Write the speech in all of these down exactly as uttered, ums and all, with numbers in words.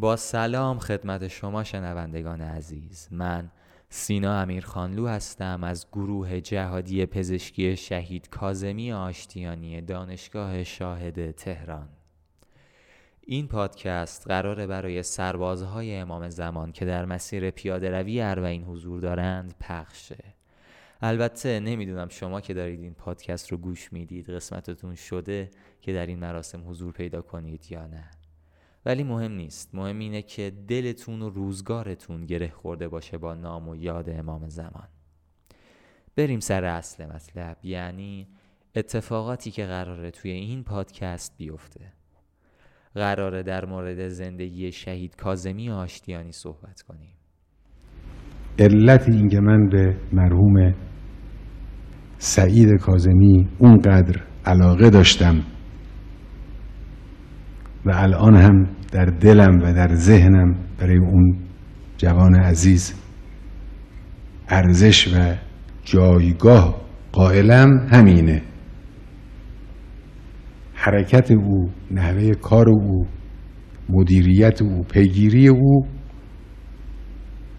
با سلام خدمت شما شنوندگان عزیز، من سینا امیرخانلو هستم از گروه جهادی پزشکی شهید کاظمی آشتیانی دانشگاه شاهد تهران. این پادکست قراره برای سربازهای امام زمان که در مسیر پیاده روی اربعین حضور دارند پخش شه. البته نمیدونم شما که دارید این پادکست رو گوش میدید قسمتتون شده که در این مراسم حضور پیدا کنید یا نه، ولی مهم نیست. مهم اینه که دلتون و روزگارتون گره خورده باشه با نام و یاد امام زمان. بریم سر اصل مطلب، یعنی اتفاقاتی که قراره توی این پادکست بیفته. قراره در مورد زندگی شهید کاظمی آشتیانی صحبت کنیم. علت این که من به مرحوم سعید کاظمی اونقدر علاقه داشتم و الان هم در دلم و در ذهنم برای اون جوان عزیز ارزش و جایگاه قائلم، همینه. حرکت او، نحوه کار او، مدیریت او، پیگیری او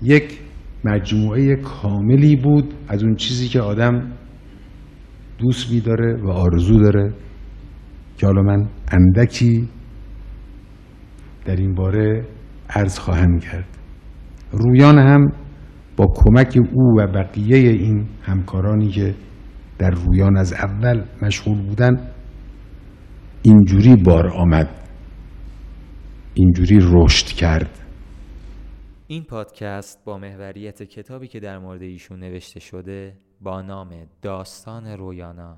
یک مجموعه کاملی بود از اون چیزی که آدم دوست می‌داره و آرزو داره که حالا من اندکی در این باره عرض خواهم کرد. رویان هم با کمک او و بقیه این همکارانی که در رویان از اول مشغول بودن اینجوری بار آمد، اینجوری رشد کرد. این پادکست با محوریت کتابی که در مورد ایشون نوشته شده با نام داستان رویانا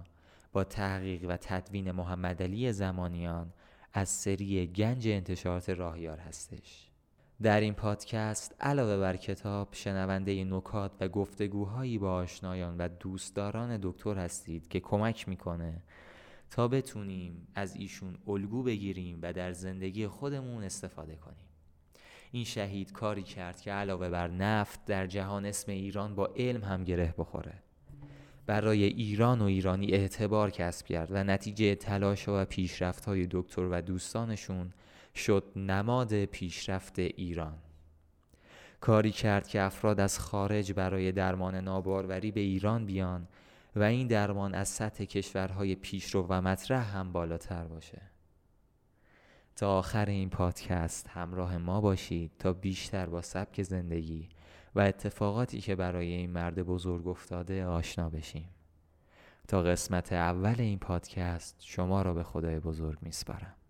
با تحقیق و تدوین محمدعلی زمانیان از سری گنج انتشارات راهیار هستش. در این پادکست علاوه بر کتاب، شنونده نکات و گفتگوهایی با آشنایان و دوستداران دکتر هستید که کمک میکنه تا بتونیم از ایشون الگو بگیریم و در زندگی خودمون استفاده کنیم. این شهید کاری کرد که علاوه بر نفت در جهان اسم ایران با علم هم گره بخوره. برای ایران و ایرانی اعتبار کسب کرد و نتیجه تلاش و پیشرفت‌های دکتر و دوستانشون شد نماد پیشرفت ایران. کاری کرد که افراد از خارج برای درمان ناباروری به ایران بیان و این درمان از سطح کشورهای پیشرو و مطرح هم بالاتر باشه. تا آخر این پادکست همراه ما باشید تا بیشتر با سبک زندگی و اتفاقاتی که برای این مرد بزرگ افتاده آشنا بشیم. تا قسمت اول این پادکست شما را به خدای بزرگ میسپارم.